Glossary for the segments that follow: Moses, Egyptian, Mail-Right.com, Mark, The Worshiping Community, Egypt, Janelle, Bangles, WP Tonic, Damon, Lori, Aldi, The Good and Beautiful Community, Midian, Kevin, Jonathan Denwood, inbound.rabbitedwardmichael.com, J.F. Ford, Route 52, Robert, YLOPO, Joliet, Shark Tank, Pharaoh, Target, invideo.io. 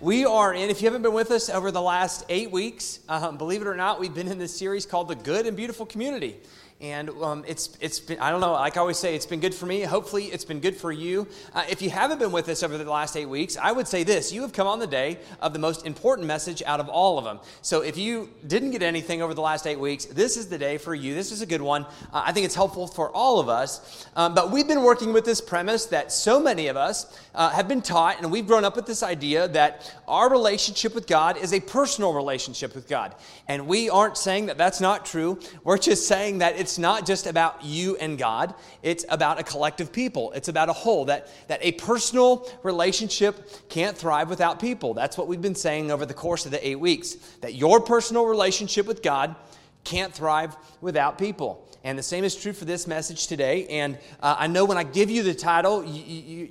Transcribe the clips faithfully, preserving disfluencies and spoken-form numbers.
We are in, if you haven't been with us over the last eight weeks, um, believe it or not, we've been in this series called The Good and Beautiful Community. And um, it's it's been, I don't know, like I always say, it's been good for me. Hopefully it's been good for you. Uh, if you haven't been with us over the last eight weeks, I would say this. You have come on the day of the most important message out of all of them. So if you didn't get anything over the last eight weeks, this is the day for you. This is a good one. Uh, I think it's helpful for all of us. Um, but we've been working with this premise that so many of us uh, have been taught, and we've grown up with this idea that our relationship with God is a personal relationship with God. And we aren't saying that that's not true. We're just saying that it's It's not just about you and God. It's about a collective people. It's about a whole, that, that a personal relationship can't thrive without people. That's what we've been saying over the course of the eight weeks, that your personal relationship with God can't thrive without people. And the same is true for this message today. And uh, I know when I give you the title, you,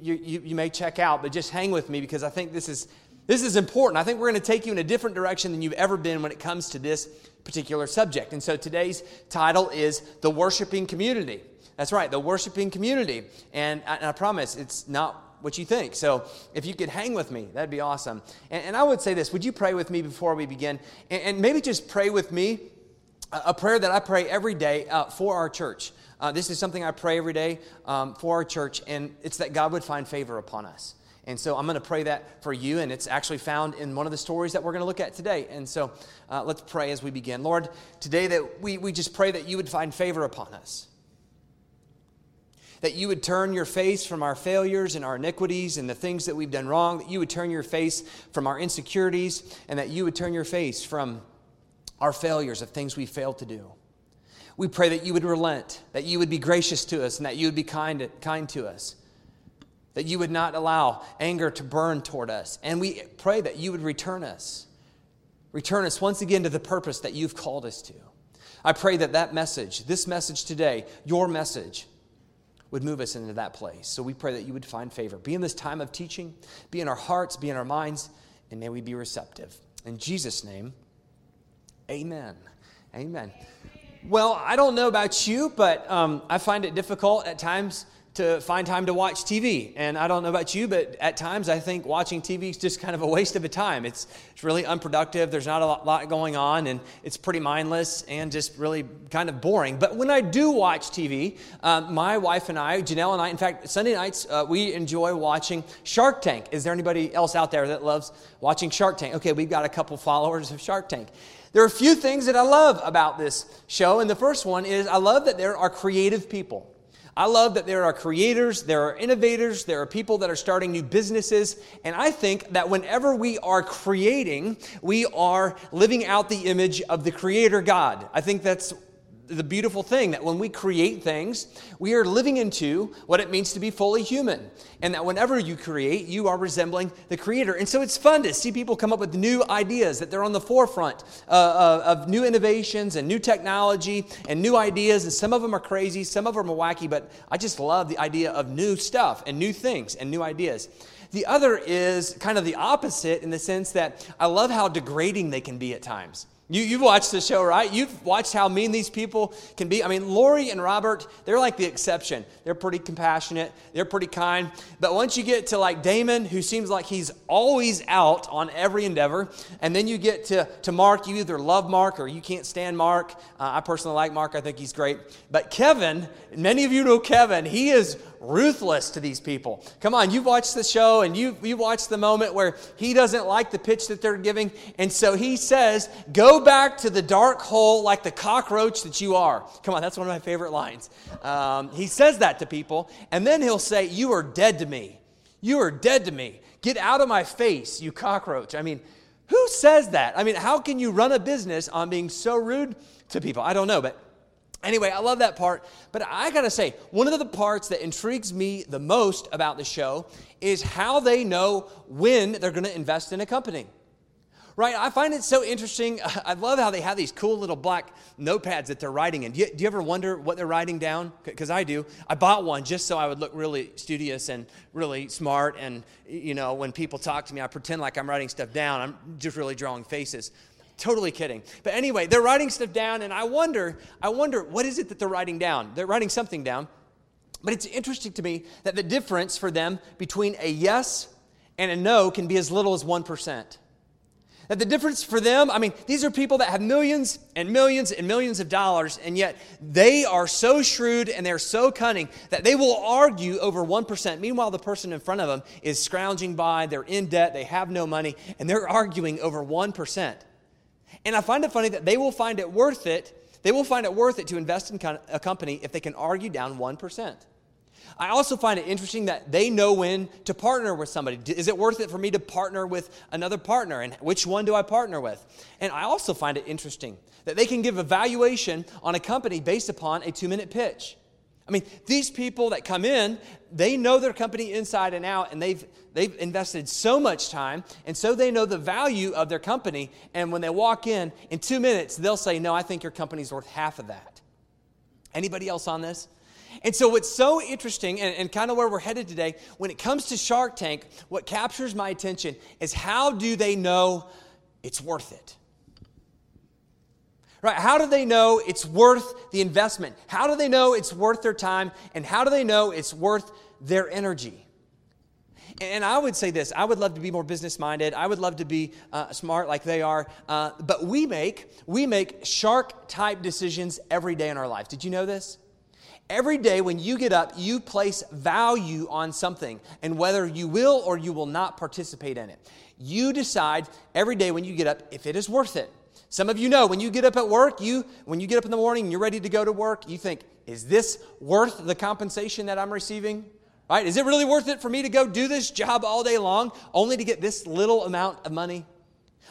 you, you, you may check out, but just hang with me because I think this is This is important. I think we're going to take you in a different direction than you've ever been when it comes to this particular subject. And so today's title is The Worshiping Community. That's right, The Worshiping Community. And I, and I promise it's not what you think. So if you could hang with me, that'd be awesome. And, and I would say this, would you pray with me before we begin? And, and maybe just pray with me a, a prayer that I pray every day uh, for our church. Uh, this is something I pray every day um, for our church, and it's that God would find favor upon us. And so I'm going to pray that for you, and it's actually found in one of the stories that we're going to look at today. And so uh, let's pray as we begin. Lord, today that we, we just pray that you would find favor upon us, that you would turn your face from our failures and our iniquities and the things that we've done wrong, that you would turn your face from our insecurities, and that you would turn your face from our failures of things we failed to do. We pray that you would relent, that you would be gracious to us, and that you would be kind, kind to us. That you would not allow anger to burn toward us. And we pray that you would return us. Return us once again to the purpose that you've called us to. I pray that that message, this message today, your message, would move us into that place. So we pray that you would find favor. Be in this time of teaching. Be in our hearts. Be in our minds. And may we be receptive. In Jesus' name, amen. Amen. Well, I don't know about you, but um, I find it difficult at times to find time to watch T V. And I don't know about you, but at times I think watching T V is just kind of a waste of a time. It's it's really unproductive. There's not a lot, lot going on, and it's pretty mindless and just really kind of boring. But when I do watch T V, um, my wife and I, Janelle and I, in fact, Sunday nights, uh, we enjoy watching Shark Tank. Is there anybody else out there that loves watching Shark Tank? Okay, we've got a couple followers of Shark Tank. There are a few things that I love about this show, and the first one is I love that there are creative people. I love that there are creators, there are innovators, there are people that are starting new businesses, and I think that whenever we are creating, we are living out the image of the Creator God. I think that's the beautiful thing, that when we create things, we are living into what it means to be fully human, and that whenever you create, you are resembling the Creator. And so it's fun to see people come up with new ideas, that they're on the forefront uh, of new innovations and new technology and new ideas, and some of them are crazy, some of them are wacky, but I just love the idea of new stuff and new things and new ideas. The other is kind of the opposite in the sense that I love how degrading they can be at times. You, you've watched the show, right? You've watched how mean these people can be. I mean, Lori and Robert, they're like the exception. They're pretty compassionate. They're pretty kind. But once you get to like Damon, who seems like he's always out on every endeavor, and then you get to, to Mark, you either love Mark or you can't stand Mark. Uh, I personally like Mark. I think he's great. But Kevin, many of you know Kevin, he is ruthless to these people. Come on, you've watched the show and you've, you've watched the moment where he doesn't like the pitch that they're giving. And so he says, go back to the dark hole like the cockroach that you are. Come on, that's one of my favorite lines. Um, he says that to people. And then he'll say, you are dead to me. You are dead to me. Get out of my face, you cockroach. I mean, who says that? I mean, how can you run a business on being so rude to people? I don't know, but Anyway, I love that part, but I gotta say, one of the parts that intrigues me the most about the show is how they know when they're gonna invest in a company, right? I find it so interesting. I love how they have these cool little black notepads that they're writing in. Do you, do you ever wonder what they're writing down? Because I do. I bought one just so I would look really studious and really smart, and you know, when people talk to me, I pretend like I'm writing stuff down. I'm just really drawing faces. Totally kidding. But anyway, they're writing stuff down, and I wonder, I wonder what is it that they're writing down? They're writing something down. But it's interesting to me that the difference for them between a yes and a no can be as little as one percent. That the difference for them, I mean, these are people that have millions and millions and millions of dollars, and yet they are so shrewd and they're so cunning that they will argue over one percent. Meanwhile, the person in front of them is scrounging by, they're in debt, they have no money, and they're arguing over one percent. And I find it funny that they will find it worth it. They will find it worth it to invest in a company if they can argue down one percent. I also find it interesting that they know when to partner with somebody. Is it worth it for me to partner with another partner? And which one do I partner with? And I also find it interesting that they can give a valuation on a company based upon a two-minute pitch. I mean, these people that come in, they know their company inside and out, and they've they've invested so much time, and so they know the value of their company, and when they walk in, in two minutes, they'll say, no, I think your company's worth half of that. Anybody else on this? And so what's so interesting, and, and kind of where we're headed today, when it comes to Shark Tank, what captures my attention is how do they know it's worth it? Right? How do they know it's worth the investment? How do they know it's worth their time? And how do they know it's worth their energy? And I would say this. I would love to be more business-minded. I would love to be uh, smart like they are. Uh, but we make, we make shark-type decisions every day in our life. Did you know this? Every day when you get up, you place value on something, and whether you will or you will not participate in it. You decide every day when you get up if it is worth it. Some of you know when you get up at work, you when you get up in the morning and you're ready to go to work, you think, is this worth the compensation that I'm receiving? Right? Is it really worth it for me to go do this job all day long only to get this little amount of money?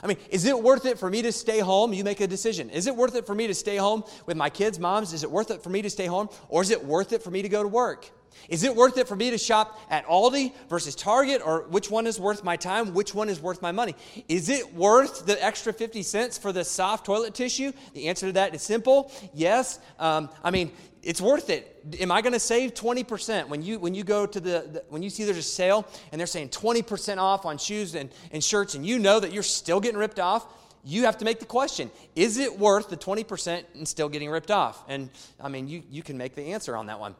I mean, is it worth it for me to stay home? You make a decision. Is it worth it for me to stay home with my kids, moms? Is it worth it for me to stay home? Or is it worth it for me to go to work? Is it worth it for me to shop at Aldi versus Target? Or which one is worth my time? Which one is worth my money? Is it worth the extra fifty cents for the soft toilet tissue? The answer to that is simple. Yes. Um, I mean, it's worth it. Am I going to save twenty percent? When you when you go to the, the, when you see there's a sale and they're saying twenty percent off on shoes and, and shirts, and you know that you're still getting ripped off, you have to make the question, is it worth the twenty percent and still getting ripped off? And I mean, you, you can make the answer on that one.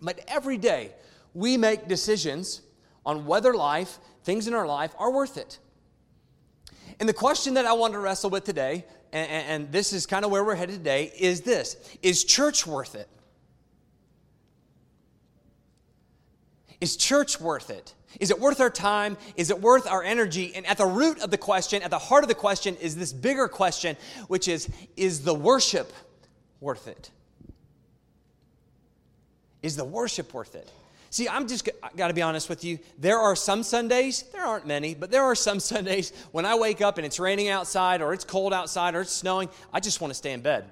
But every day, we make decisions on whether life, things in our life, are worth it. And the question that I want to wrestle with today, and, and this is kind of where we're headed today, is this. Is church worth it? Is church worth it? Is it worth our time? Is it worth our energy? And at the root of the question, at the heart of the question, is this bigger question, which is, is the worship worth it? Is the worship worth it? See, I'm just got to be honest with you. There are some Sundays, there aren't many, but there are some Sundays when I wake up and it's raining outside or it's cold outside or it's snowing, I just want to stay in bed.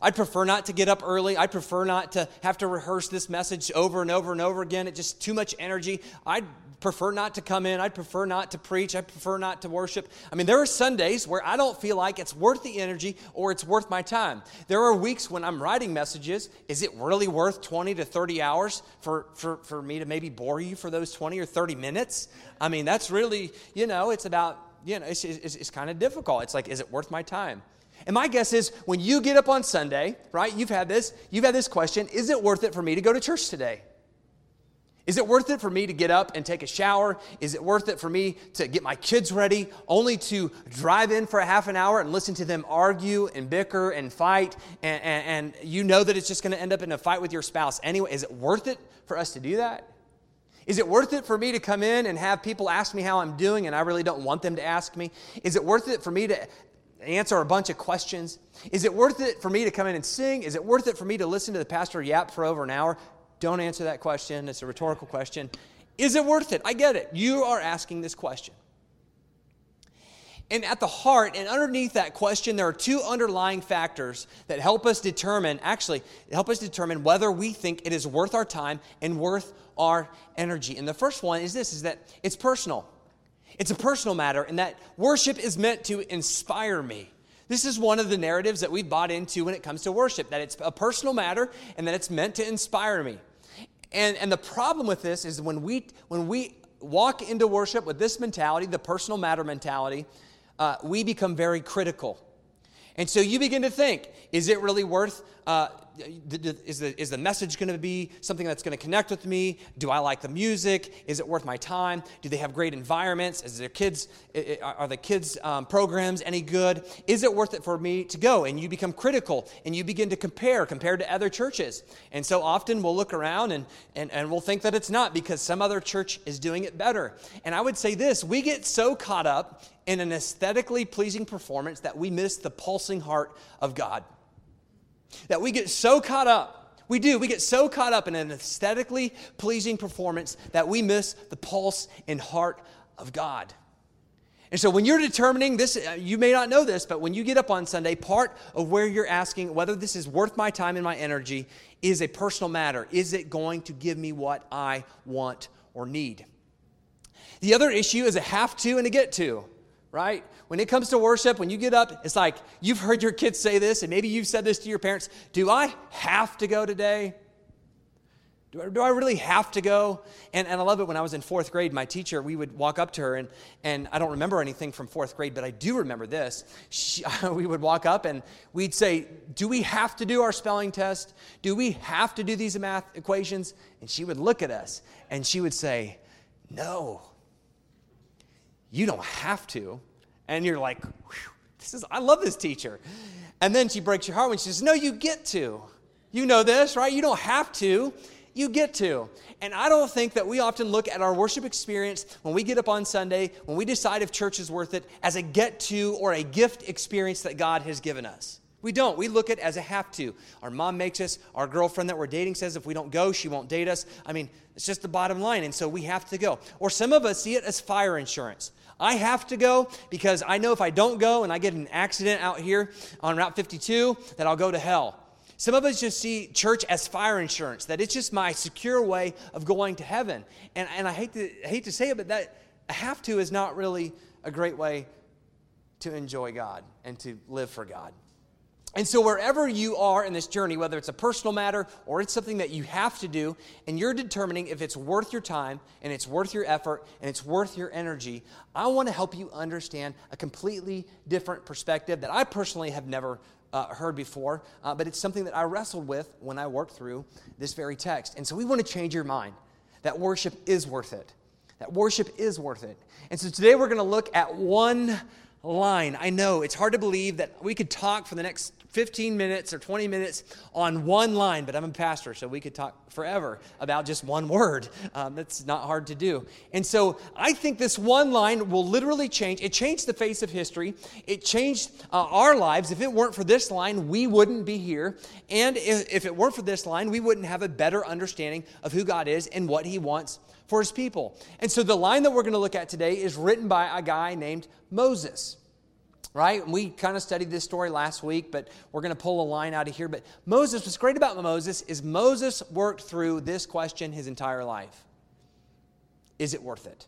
I'd prefer not to get up early. I'd prefer not to have to rehearse this message over and over and over again. It's just too much energy. I'd prefer not to come in. I'd prefer not to preach. I'd prefer not to worship. I mean, there are Sundays where I don't feel like it's worth the energy or it's worth my time. There are weeks when I'm writing messages. Is it really worth twenty to thirty hours for, for, for me to maybe bore you for those twenty or thirty minutes? I mean, that's really, you know, it's about, you know, it's, it's, it's kind of difficult. It's like, is it worth my time? And my guess is when you get up on Sunday, right, you've had this, you've had this question, is it worth it for me to go to church today? Is it worth it for me to get up and take a shower? Is it worth it for me to get my kids ready only to drive in for a half an hour and listen to them argue and bicker and fight? And, and, and you know that it's just going to end up in a fight with your spouse anyway. Is it worth it for us to do that? Is it worth it for me to come in and have people ask me how I'm doing and I really don't want them to ask me? Is it worth it for me to answer a bunch of questions? Is it worth it for me to come in and sing? Is it worth it for me to listen to the pastor yap for over an hour? Don't answer that question. It's a rhetorical question. Is it worth it? I get it. You are asking this question. And at the heart and underneath that question, there are two underlying factors that help us determine, actually, help us determine whether we think it is worth our time and worth our energy. And the first one is this, is that it's personal. It's a personal matter, and that worship is meant to inspire me. This is one of the narratives that we've bought into when it comes to worship, that it's a personal matter and that it's meant to inspire me. And, and the problem with this is when we, when we walk into worship with this mentality, the personal matter mentality, uh, we become very critical. And so you begin to think, is it really worth, uh, is the, is the message going to be something that's going to connect with me? Do I like the music? Is it worth my time? Do they have great environments? Is there kids, are the kids um, programs any good? Is it worth it for me to go? And you become critical and you begin to compare, compare to other churches. And so often we'll look around and, and, and we'll think that it's not because some other church is doing it better. And I would say this, we get so caught up in an aesthetically pleasing performance that we miss the pulsing heart of God. That we get so caught up, we do, we get so caught up in an aesthetically pleasing performance that we miss the pulse and heart of God. And so when you're determining this, you may not know this, but when you get up on Sunday, part of where you're asking whether this is worth my time and my energy is a personal matter. Is it going to give me what I want or need? The other issue is a have to and a get to. Right? When it comes to worship, when you get up, it's like you've heard your kids say this, and maybe you've said this to your parents, do I have to go today? Do I, do I really have to go? And, and I love it when I was in fourth grade, my teacher, we would walk up to her, and, and I don't remember anything from fourth grade, but I do remember this. She, we would walk up and we'd say, do we have to do our spelling test? Do we have to do these math equations? And she would look at us and she would say, no. You don't have to. And you're like, this is, I love this teacher. And then she breaks your heart when she says, no, you get to. You know this, right? You don't have to. You get to. And I don't think that we often look at our worship experience when we get up on Sunday, when we decide if church is worth it, as a get to or a gift experience that God has given us. We don't. We look at it as a have to. Our mom makes us. Our girlfriend that we're dating says if we don't go, she won't date us. I mean, it's just the bottom line. And so we have to go. Or some of us see it as fire insurance. I have to go because I know if I don't go and I get in an accident out here on Route fifty-two, that I'll go to hell. Some of us just see church as fire insurance, that it's just my secure way of going to heaven. And, and I hate to, I hate to say it, but that have to is not really a great way to enjoy God and to live for God. And so wherever you are in this journey, whether it's a personal matter or it's something that you have to do, and you're determining if it's worth your time and it's worth your effort and it's worth your energy, I want to help you understand a completely different perspective that I personally have never uh, heard before, uh, but it's something that I wrestled with when I worked through this very text. And so we want to change your mind that worship is worth it, that worship is worth it. And so today we're going to look at one line. I know it's hard to believe that we could talk for the next fifteen minutes or twenty minutes on one line, but I'm a pastor, so we could talk forever about just one word. Um, that's not hard to do. And so I think this one line will literally change. It changed the face of history. It changed uh, our lives. If it weren't for this line, we wouldn't be here. And if, if it weren't for this line, we wouldn't have a better understanding of who God is and what He wants for His people. And so the line that we're going to look at today is written by a guy named Moses. Right? And we kind of studied this story last week, but we're going to pull a line out of here. But Moses, what's great about Moses is Moses worked through this question his entire life. Is it worth it?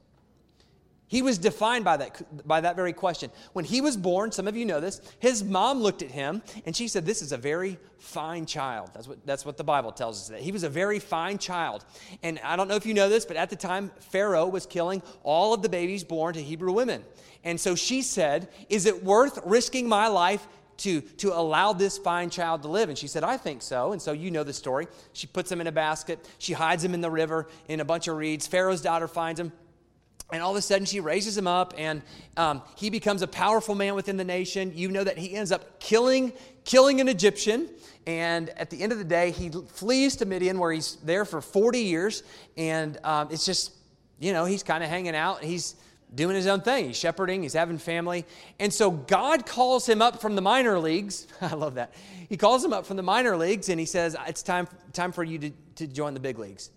He was defined by that, by that very question. When he was born, some of you know this, his mom looked at him and she said, this is a very fine child. That's what, that's what the Bible tells us, that he was a very fine child. And I don't know if you know this, but at the time, Pharaoh was killing all of the babies born to Hebrew women. And so she said, is it worth risking my life to, to allow this fine child to live? And she said, I think so. And so you know the story. She puts him in a basket. She hides him in the river in a bunch of reeds. Pharaoh's daughter finds him. And all of a sudden, she raises him up, and um, he becomes a powerful man within the nation. You know that he ends up killing, killing an Egyptian. And at the end of the day, he flees to Midian, where he's there for forty years. And um, it's just, you know, he's kind of hanging out. He's doing his own thing. He's shepherding. He's having family. And so God calls him up from the minor leagues. I love that. He calls him up from the minor leagues, and he says, it's time, time for you to, to join the big leagues.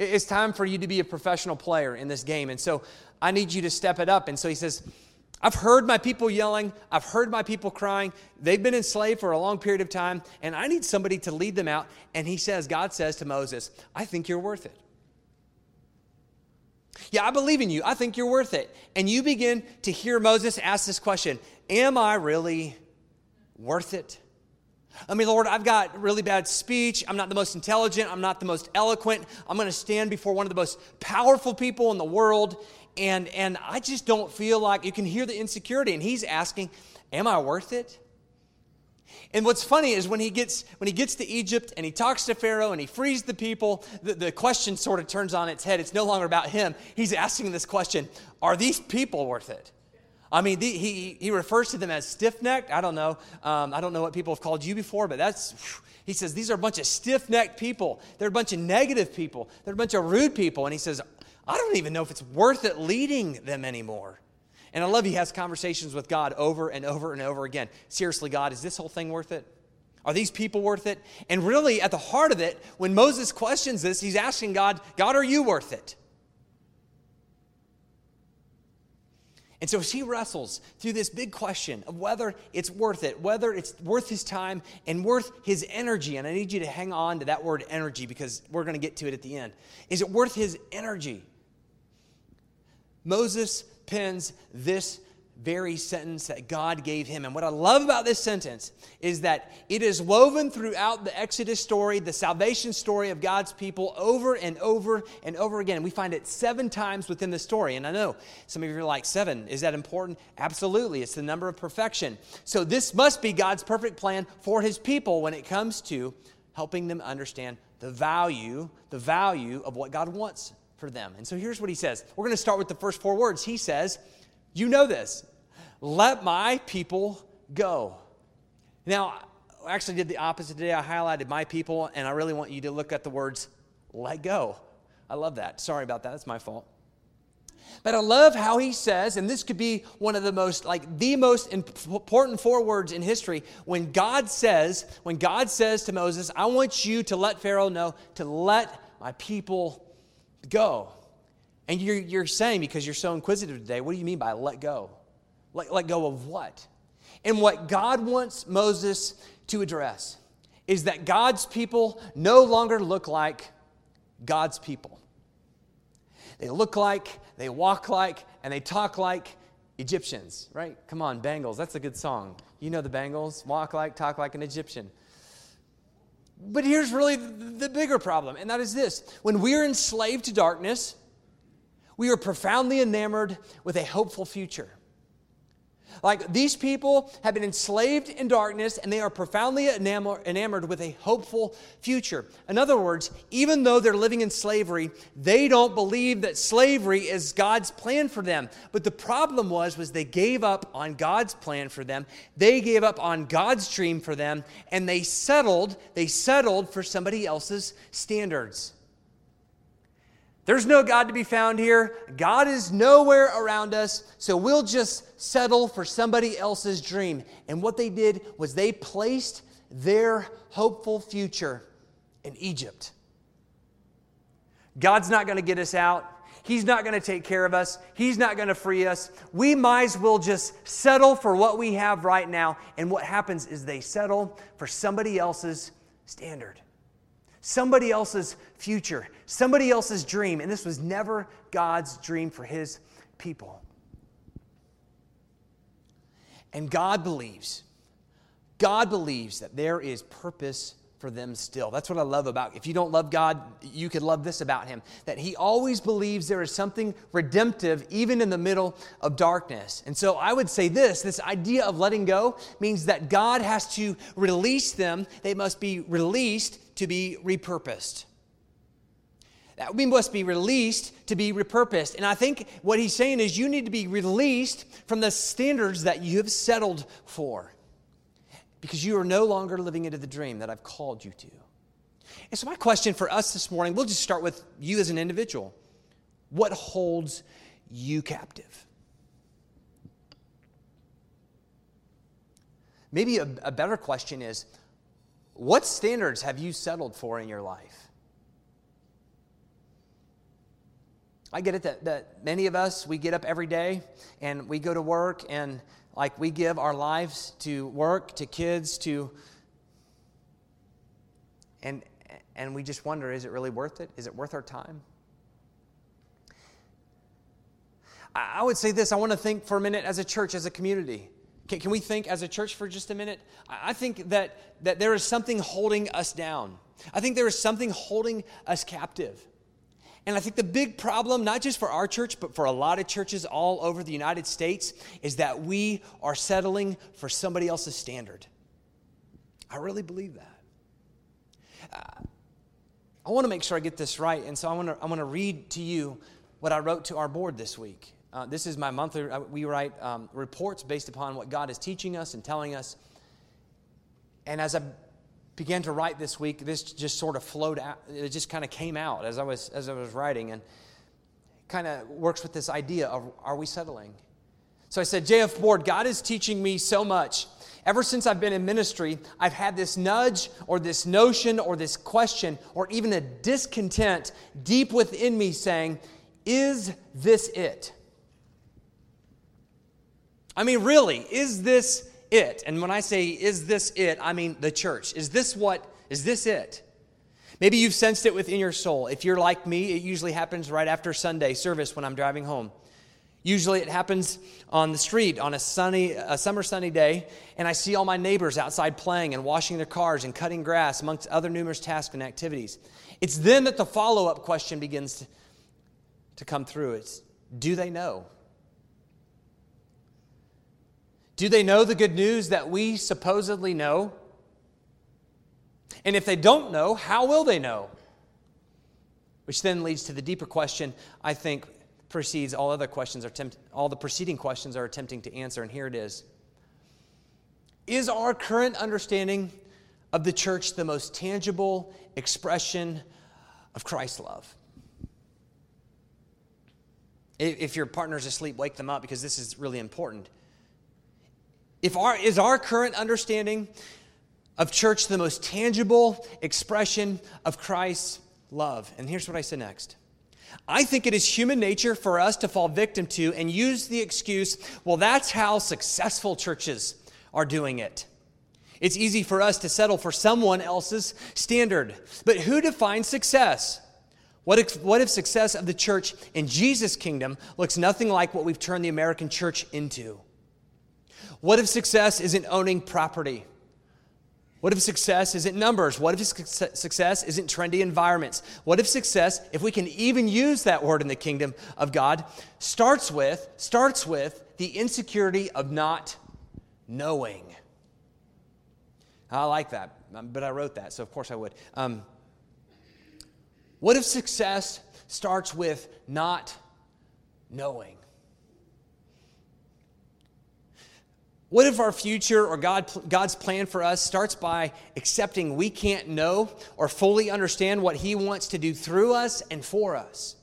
It's time for you to be a professional player in this game. And so I need you to step it up. And so he says, I've heard my people yelling. I've heard my people crying. They've been enslaved for a long period of time, and I need somebody to lead them out. And he says, God says to Moses, I think you're worth it. Yeah, I believe in you. I think you're worth it. And you begin to hear Moses ask this question, am I really worth it? I mean, Lord, I've got really bad speech. I'm not the most intelligent. I'm not the most eloquent. I'm going to stand before one of the most powerful people in the world. And, and I just don't feel like, you can hear the insecurity. And he's asking, am I worth it? And what's funny is when he gets when he gets to Egypt and he talks to Pharaoh and he frees the people, the, the question sort of turns on its head. It's no longer about him. He's asking this question, are these people worth it? I mean, the, he he refers to them as stiff-necked. I don't know. Um, I don't know what people have called you before, but that's, he says, these are a bunch of stiff-necked people. They're a bunch of negative people. They're a bunch of rude people. And he says, I don't even know if it's worth it leading them anymore. And I love he has conversations with God over and over and over again. Seriously, God, is this whole thing worth it? Are these people worth it? And really, at the heart of it, when Moses questions this, he's asking God, God, are you worth it? And so she wrestles through this big question of whether it's worth it, whether it's worth his time and worth his energy. And I need you to hang on to that word energy because we're going to get to it at the end. Is it worth his energy? Moses pens this very sentence that God gave him. And what I love about this sentence is that it is woven throughout the Exodus story, the salvation story of God's people over and over and over again. And we find it seven times within the story. And I know some of you are like, seven, is that important? Absolutely. It's the number of perfection. So this must be God's perfect plan for his people when it comes to helping them understand the value, the value of what God wants for them. And so here's what he says. We're going to start with the first four words. He says, you know this. Let my people go. Now, I actually did the opposite today. I highlighted my people, and I really want you to look at the words, let go. I love that. Sorry about that. That's my fault. But I love how he says, and this could be one of the most, like the most important four words in history, when God says, when God says to Moses, I want you to let Pharaoh know to let my people go. And you're, you're saying, because you're so inquisitive today, what do you mean by let go? Let, let go of what? And what God wants Moses to address is that God's people no longer look like God's people. They look like, they walk like, and they talk like Egyptians, right? Come on, Bangles, that's a good song. You know the Bangles, walk like, talk like an Egyptian. But here's really the bigger problem, and that is this. When we're enslaved to darkness, we are profoundly enamored with a hopeful future. Like these people have been enslaved in darkness and they are profoundly enamored with a hopeful future. In other words, even though they're living in slavery, they don't believe that slavery is God's plan for them. But the problem was, was they gave up on God's plan for them. They gave up on God's dream for them and they settled, they settled for somebody else's standards. There's no God to be found here. God is nowhere around us, so we'll just settle for somebody else's dream. And what they did was they placed their hopeful future in Egypt. God's not going to get us out. He's not going to take care of us. He's not going to free us. We might as well just settle for what we have right now. And what happens is they settle for somebody else's standard. Somebody else's future, somebody else's dream, and this was never God's dream for his people. And God believes, God believes that there is purpose for them still. That's what I love about, if you don't love God, you could love this about him, that he always believes there is something redemptive even in the middle of darkness. And so I would say this, this idea of letting go means that God has to release them. They must be released to be repurposed. That we must be released to be repurposed. And I think what he's saying is you need to be released from the standards that you have settled for, because you are no longer living into the dream that I've called you to. And so my question for us this morning, we'll just start with you as an individual. What holds you captive? Maybe a, a better question is, what standards have you settled for in your life? I get it that, that many of us, we get up every day and we go to work and like we give our lives to work, to kids, to, and and we just wonder, is it really worth it? Is it worth our time? I, I would say this, I want to think for a minute as a church, as a community. Can, can we think as a church for just a minute? I, I think that, that there is something holding us down. I think there is something holding us captive. And I think the big problem, not just for our church, but for a lot of churches all over the United States, is that we are settling for somebody else's standard. I really believe that. Uh, I want to make sure I get this right, and so I want to I want to read to you what I wrote to our board this week. Uh, this is my monthly, we write um, reports based upon what God is teaching us and telling us. And as I began to write this week, this just sort of flowed out. It just kind of came out as I was as I was writing, and kind of works with this idea of, are we settling? So I said, J F. Ford, God is teaching me so much. Ever since I've been in ministry, I've had this nudge or this notion or this question or even a discontent deep within me saying, is this it? I mean, really, is this it? And when I say, is this it? I mean the church. Is this what, is this it? Maybe you've sensed it within your soul. If you're like me, it usually happens right after Sunday service when I'm driving home. Usually it happens on the street on a sunny, a summer sunny day, and I see all my neighbors outside playing and washing their cars and cutting grass amongst other numerous tasks and activities. It's then that the follow-up question begins to come through. It's, do they know? Do they know the good news that we supposedly know? And if they don't know, how will they know? Which then leads to the deeper question, I think, precedes all other questions, or tempt, all the preceding questions are attempting to answer, and here it is. Is our current understanding of the church the most tangible expression of Christ's love? If your partner's asleep, wake them up, because this is really important. If our, is our current understanding of church the most tangible expression of Christ's love? And here's what I say next. I think it is human nature for us to fall victim to and use the excuse, well, that's how successful churches are doing it. It's easy for us to settle for someone else's standard. But who defines success? What if, what if success of the church in Jesus' kingdom looks nothing like what we've turned the American church into? What if success isn't owning property? What if success isn't numbers? What if success isn't trendy environments? What if success, if we can even use that word in the kingdom of God, starts with, starts with the insecurity of not knowing? I like that, but I wrote that, so of course I would. Um, what if success starts with not knowing? What if our future or God, God's plan for us starts by accepting we can't know or fully understand what He wants to do through us and for us?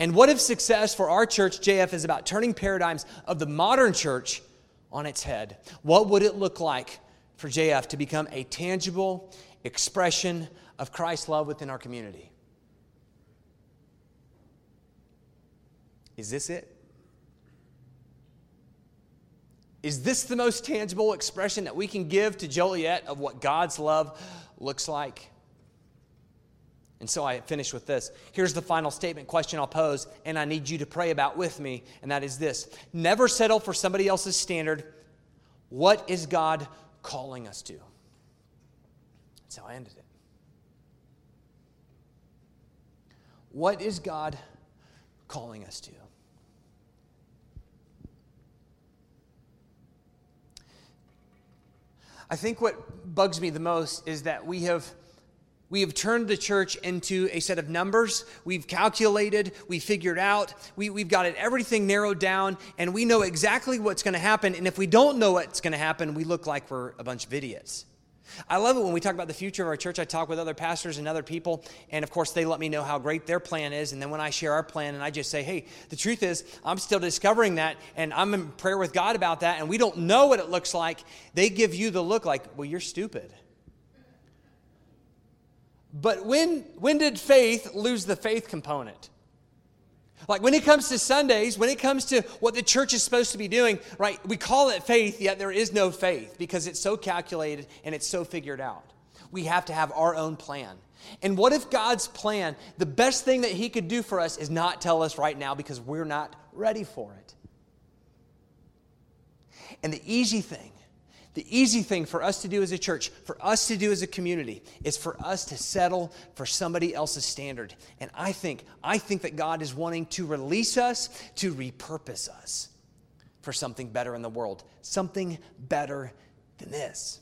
And what if success for our church, J F, is about turning paradigms of the modern church on its head? What would it look like for J F to become a tangible expression of Christ's love within our community? Is this it? Is this the most tangible expression that we can give to Joliet of what God's love looks like? And so I finish with this. Here's the final statement question I'll pose, and I need you to pray about with me, and that is this. Never settle for somebody else's standard. What is God calling us to? That's how I ended it. What is God calling us to? I think what bugs me the most is that we have we have turned the church into a set of numbers. We've calculated, we figured out, we, we've got it, everything narrowed down, and we know exactly what's going to happen. And if we don't know what's going to happen, we look like we're a bunch of idiots. I love it when we talk about the future of our church. I talk with other pastors and other people, and of course they let me know how great their plan is, and then when I share our plan and I just say, hey, the truth is I'm still discovering that, and I'm in prayer with God about that, and we don't know what it looks like, they give you the look like, well, you're stupid. But when when did faith lose the faith component? Like when it comes to Sundays, when it comes to what the church is supposed to be doing, right, we call it faith, yet there is no faith because it's so calculated and it's so figured out. We have to have our own plan. And what if God's plan, the best thing that he could do for us is not tell us right now because we're not ready for it? And the easy thing, the easy thing for us to do as a church, for us to do as a community, is for us to settle for somebody else's standard. And I think, I think that God is wanting to release us, to repurpose us for something better in the world, something better than this.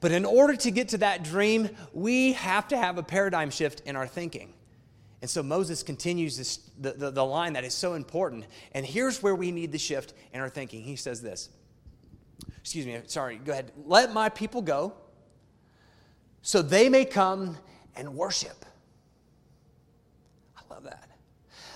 But in order to get to that dream, we have to have a paradigm shift in our thinking. And so Moses continues this, the, the, the line that is so important. And here's where we need the shift in our thinking. He says this. Excuse me, sorry, go ahead. Let my people go so they may come and worship. I love that.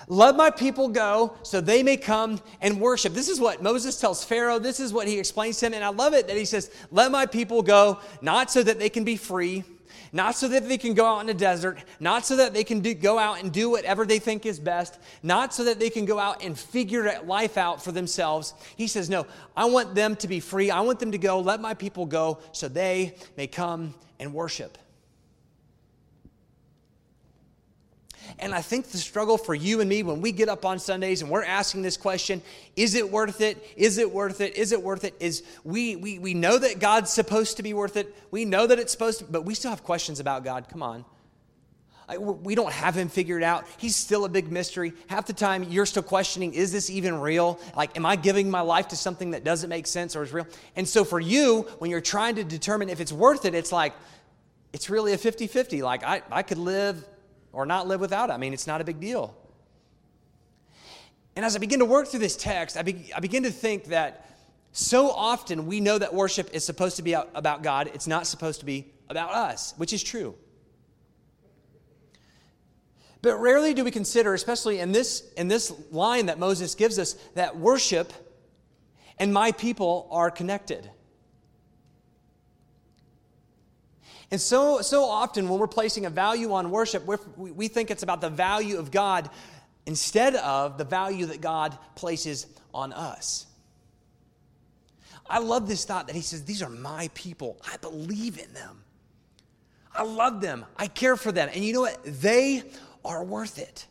Let my people go so they may come and worship. This is what Moses tells Pharaoh. This is what he explains to him. And I love it that he says, let my people go, not so that they can be free, not so that they can go out in the desert, not so that they can do, go out and do whatever they think is best, not so that they can go out and figure life out for themselves. He says, no, I want them to be free. I want them to go. Let my people go so they may come and worship. And I think the struggle for you and me when we get up on Sundays and we're asking this question, is it worth it? Is it worth it? Is it worth it? Is we we we know that God's supposed to be worth it. We know that it's supposed to, but we still have questions about God. Come on. I, we don't have him figured out. He's still a big mystery. Half the time you're still questioning, is this even real? Like, am I giving my life to something that doesn't make sense or is real? And so for you, when you're trying to determine if it's worth it, it's like, it's really a fifty-fifty. Like, I, I could live or not live without it. I mean, it's not a big deal. And as I begin to work through this text, I, be, I begin to think that so often we know that worship is supposed to be about God. It's not supposed to be about us, which is true. But rarely do we consider, especially in this, in this line that Moses gives us, that worship and my people are connected. And so so often when we're placing a value on worship, we're, we think it's about the value of God instead of the value that God places on us. I love this thought that he says, these are my people. I believe in them. I love them. I care for them. And you know what? They are worth it.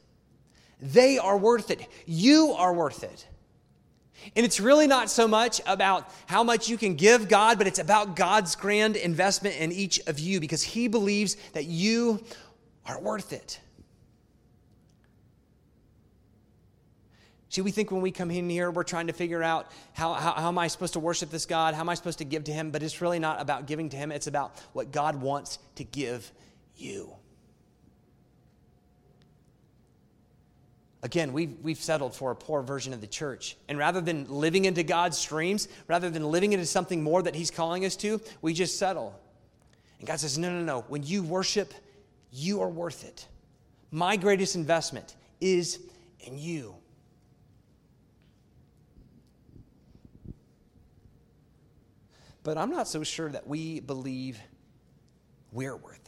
They are worth it. You are worth it. And it's really not so much about how much you can give God, but it's about God's grand investment in each of you because he believes that you are worth it. See, we think when we come in here, we're trying to figure out how, how, how am I supposed to worship this God? How am I supposed to give to him? But it's really not about giving to him. It's about what God wants to give you. Again, we've, we've settled for a poor version of the church. And rather than living into God's streams, rather than living into something more that he's calling us to, we just settle. And God says, no, no, no. When you worship, you are worth it. My greatest investment is in you. But I'm not so sure that we believe we're worth it.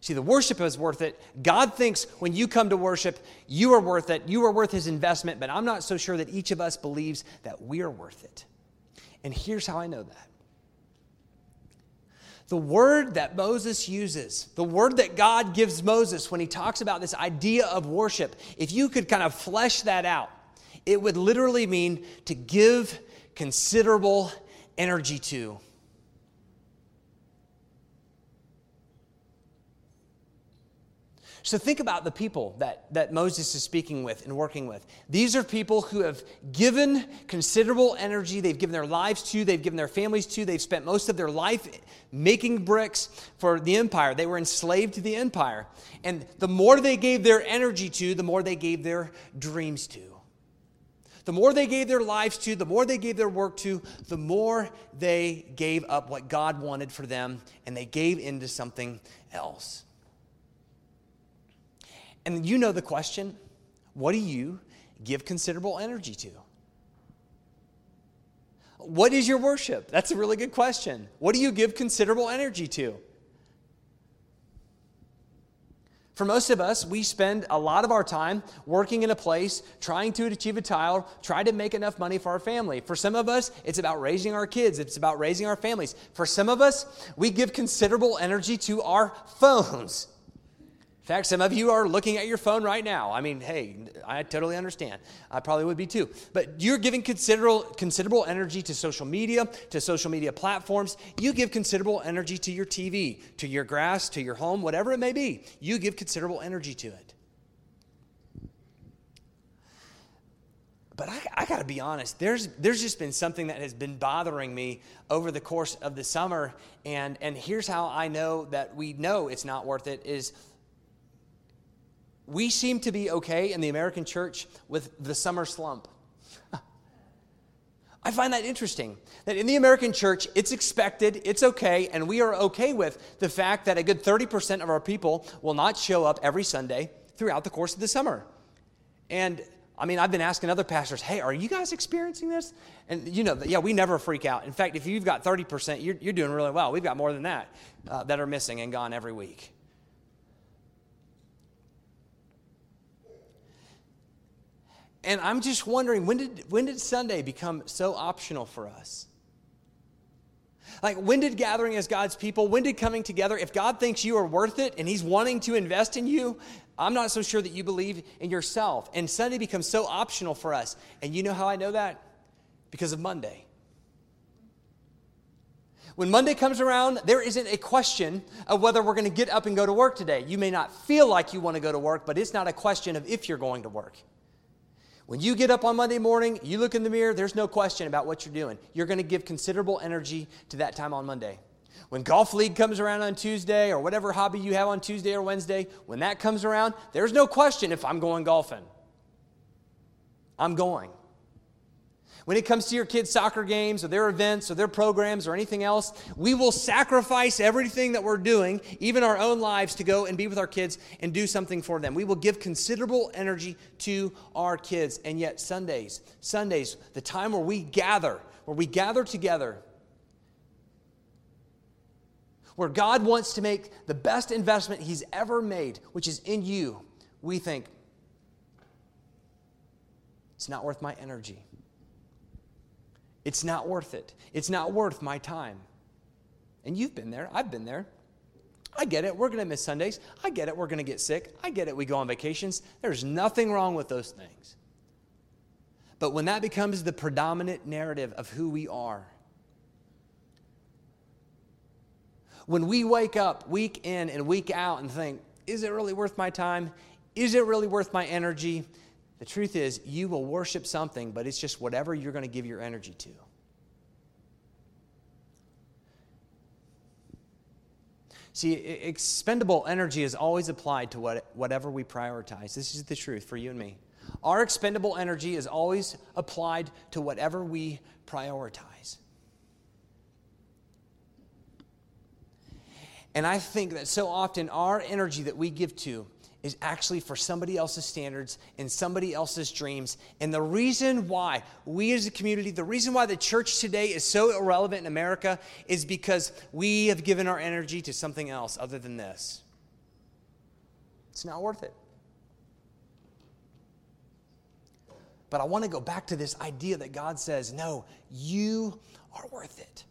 See, the worship is worth it. God thinks when you come to worship, you are worth it. You are worth his investment, but I'm not so sure that each of us believes that we are worth it. And here's how I know that. The word that Moses uses, the word that God gives Moses when he talks about this idea of worship, if you could kind of flesh that out, it would literally mean to give considerable energy to. So think about the people that, that Moses is speaking with and working with. These are people who have given considerable energy. They've given their lives to. They've given their families to. They've spent most of their life making bricks for the empire. They were enslaved to the empire. And the more they gave their energy to, the more they gave their dreams to. The more they gave their lives to, the more they gave their work to, the more they gave up what God wanted for them, and they gave into something else. And you know the question, what do you give considerable energy to? What is your worship? That's a really good question. What do you give considerable energy to? For most of us, we spend a lot of our time working in a place, trying to achieve a title, trying to make enough money for our family. For some of us, it's about raising our kids. It's about raising our families. For some of us, we give considerable energy to our phones. In fact, some of you are looking at your phone right now. I mean, hey, I totally understand. I probably would be too. But you're giving considerable considerable energy to social media, to social media platforms. You give considerable energy to your T V, to your grass, to your home, whatever it may be. You give considerable energy to it. But I, I got to be honest, there's there's just been something that has been bothering me over the course of the summer. And, and here's how I know that we know it's not worth it is we seem to be okay in the American church with the summer slump. I find that interesting, that in the American church, it's expected, it's okay, and we are okay with the fact that a good thirty percent of our people will not show up every Sunday throughout the course of the summer. And, I mean, I've been asking other pastors, hey, are you guys experiencing this? And, you know, yeah, we never freak out. In fact, if you've got thirty percent, you're, you're doing really well. We've got more than that uh, that are missing and gone every week. And I'm just wondering, when did when did Sunday become so optional for us? Like, when did gathering as God's people, when did coming together, if God thinks you are worth it and he's wanting to invest in you, I'm not so sure that you believe in yourself. And Sunday becomes so optional for us. And you know how I know that? Because of Monday. When Monday comes around, there isn't a question of whether we're going to get up and go to work today. You may not feel like you want to go to work, but it's not a question of if you're going to work. When you get up on Monday morning, you look in the mirror, there's no question about what you're doing. You're going to give considerable energy to that time on Monday. When golf league comes around on Tuesday or whatever hobby you have on Tuesday or Wednesday, when that comes around, there's no question if I'm going golfing. I'm going. When it comes to your kids' soccer games or their events or their programs or anything else, we will sacrifice everything that we're doing, even our own lives, to go and be with our kids and do something for them. We will give considerable energy to our kids. And yet Sundays, Sundays, the time where we gather, where we gather together, where God wants to make the best investment he's ever made, which is in you, we think, it's not worth my energy. It's not worth it. It's not worth my time. And you've been there. I've been there. I get it. We're going to miss Sundays. I get it. We're going to get sick. I get it. We go on vacations. There's nothing wrong with those things. But when that becomes the predominant narrative of who we are, when we wake up week in and week out and think, is it really worth my time? Is it really worth my energy? The truth is, you will worship something, but it's just whatever you're going to give your energy to. See, expendable energy is always applied to what, whatever we prioritize. This is the truth for you and me. Our expendable energy is always applied to whatever we prioritize. And I think that so often our energy that we give to is actually for somebody else's standards and somebody else's dreams. And the reason why we as a community, the reason why the church today is so irrelevant in America is because we have given our energy to something else other than this. It's not worth it. But I want to go back to this idea that God says, no, you are worth it.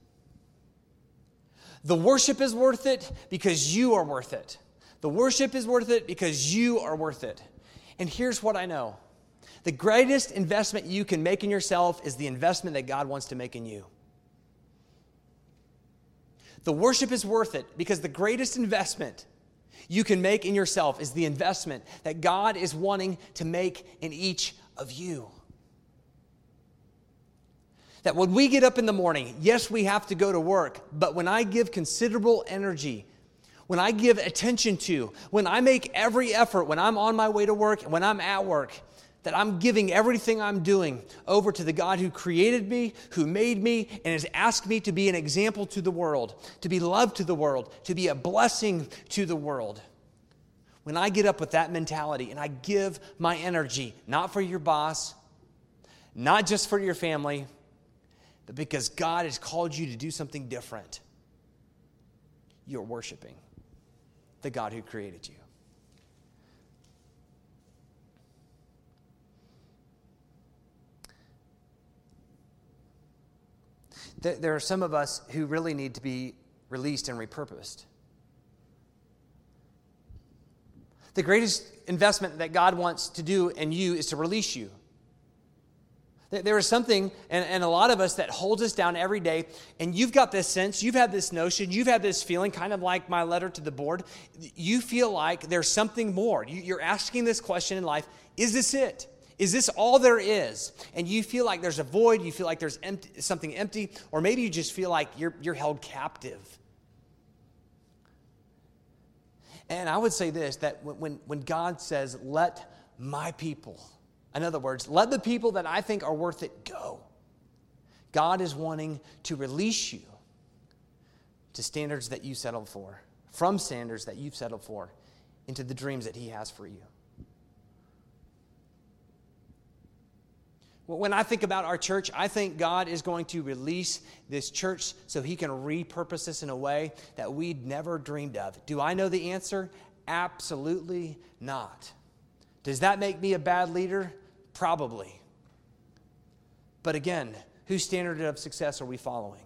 The worship is worth it because you are worth it. The worship is worth it because you are worth it. And here's what I know. The greatest investment you can make in yourself is the investment that God wants to make in you. The worship is worth it because the greatest investment you can make in yourself is the investment that God is wanting to make in each of you. That when we get up in the morning, yes, we have to go to work, but when I give considerable energy, when I give attention to, when I make every effort, when I'm on my way to work, and when I'm at work, that I'm giving everything I'm doing over to the God who created me, who made me, and has asked me to be an example to the world, to be love to the world, to be a blessing to the world. When I get up with that mentality and I give my energy, not for your boss, not just for your family, but because God has called you to do something different, you're worshiping the God who created you. th- there are some of us who really need to be released and repurposed. The greatest investment that God wants to do in you is to release you. There is something, and, and a lot of us, that holds us down every day, and you've got this sense, you've had this notion, you've had this feeling, kind of like my letter to the board. You feel like there's something more. You, you're asking this question in life, is this it? Is this all there is? And you feel like there's a void, you feel like there's empty, something empty, or maybe you just feel like you're, you're held captive. And I would say this, that when, when God says, let my people, in other words, let the people that I think are worth it go, God is wanting to release you to standards that you settled for, from standards that you've settled for, into the dreams that he has for you. When I think about our church, I think God is going to release this church so he can repurpose this in a way that we'd never dreamed of. Do I know the answer? Absolutely not. Does that make me a bad leader? Probably. But again, whose standard of success are we following?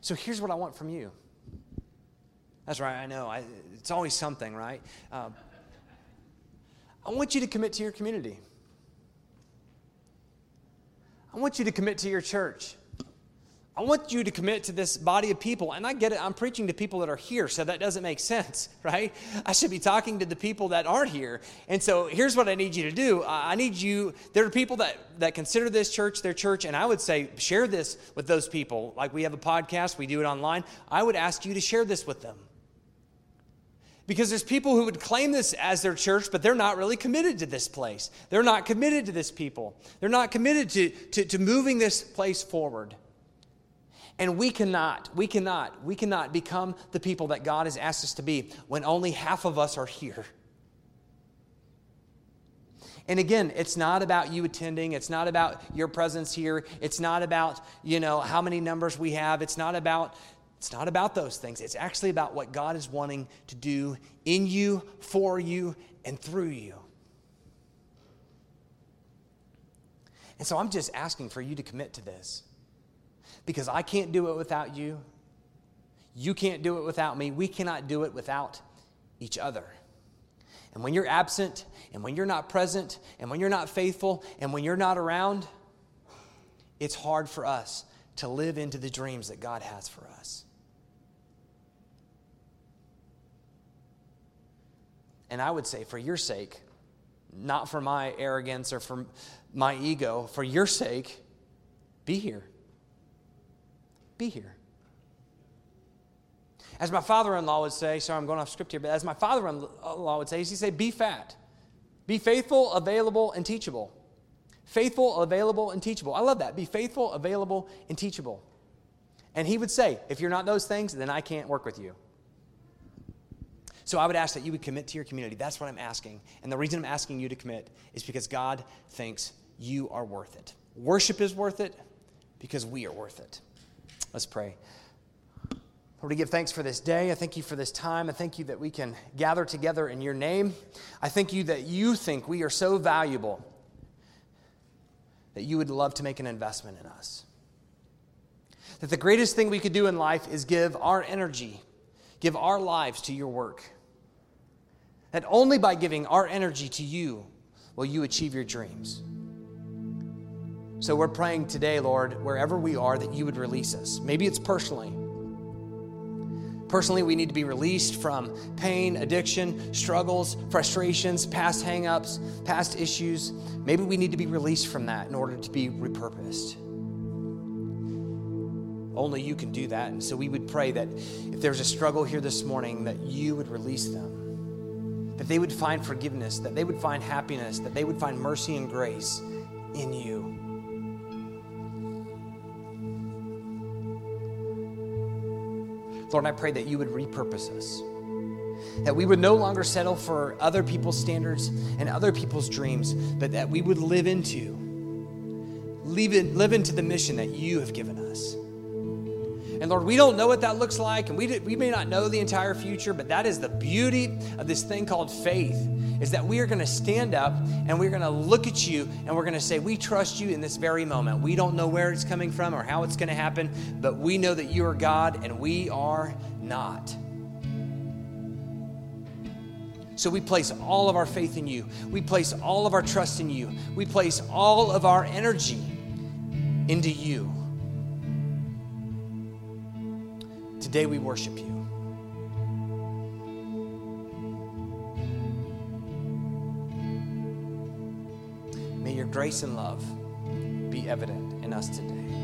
So here's what I want from you. That's right, I know. I, it's always something, right? Um, I want you to commit to your community. I want you to commit to your church. I want you to commit to this body of people. And I get it, I'm preaching to people that are here, so that doesn't make sense, right? I should be talking to the people that aren't here. And so here's what I need you to do. I need you, there are people that, that consider this church their church, and I would say share this with those people. Like we have a podcast, we do it online. I would ask you to share this with them. Because there's people who would claim this as their church, but they're not really committed to this place. They're not committed to this people. They're not committed to, to, to moving this place forward. And we cannot, we cannot, we cannot become the people that God has asked us to be when only half of us are here. And again, it's not about you attending. It's not about your presence here. It's not about, you know, how many numbers we have. It's not about... It's not about those things. It's actually about what God is wanting to do in you, for you, and through you. And so I'm just asking for you to commit to this, because I can't do it without you. You can't do it without me. We cannot do it without each other. And when you're absent, and when you're not present, and when you're not faithful, and when you're not around, it's hard for us to live into the dreams that God has for us. And I would say, for your sake, not for my arrogance or for my ego, for your sake, be here. Be here. As my father-in-law would say, sorry, I'm going off script here, but as my father-in-law would say, he'd say, be fat. Be faithful, available, and teachable. Faithful, available, and teachable. I love that. Be faithful, available, and teachable. And he would say, if you're not those things, then I can't work with you. So I would ask that you would commit to your community. That's what I'm asking. And the reason I'm asking you to commit is because God thinks you are worth it. Worship is worth it because we are worth it. Let's pray. Lord, we give thanks for this day. I thank you for this time. I thank you that we can gather together in your name. I thank you that you think we are so valuable that you would love to make an investment in us. That the greatest thing we could do in life is give our energy, give our lives to your work. That only by giving our energy to you will you achieve your dreams. So we're praying today, Lord, wherever we are, that you would release us. Maybe it's personally. Personally, we need to be released from pain, addiction, struggles, frustrations, past hang-ups, past issues. Maybe we need to be released from that in order to be repurposed. Only you can do that. And so we would pray that if there's a struggle here this morning, that you would release them, that they would find forgiveness, that they would find happiness, that they would find mercy and grace in you. Lord, I pray that you would repurpose us, that we would no longer settle for other people's standards and other people's dreams, but that we would live into, live, in, live into the mission that you have given us. And Lord, we don't know what that looks like, and we did, we may not know the entire future, but that is the beauty of this thing called faith, is that we are going to stand up and we're going to look at you and we're going to say, we trust you in this very moment. We don't know where it's coming from or how it's going to happen, but we know that you are God and we are not. So we place all of our faith in you. We place all of our trust in you. We place all of our energy into you. Today we worship you. May your grace and love be evident in us today.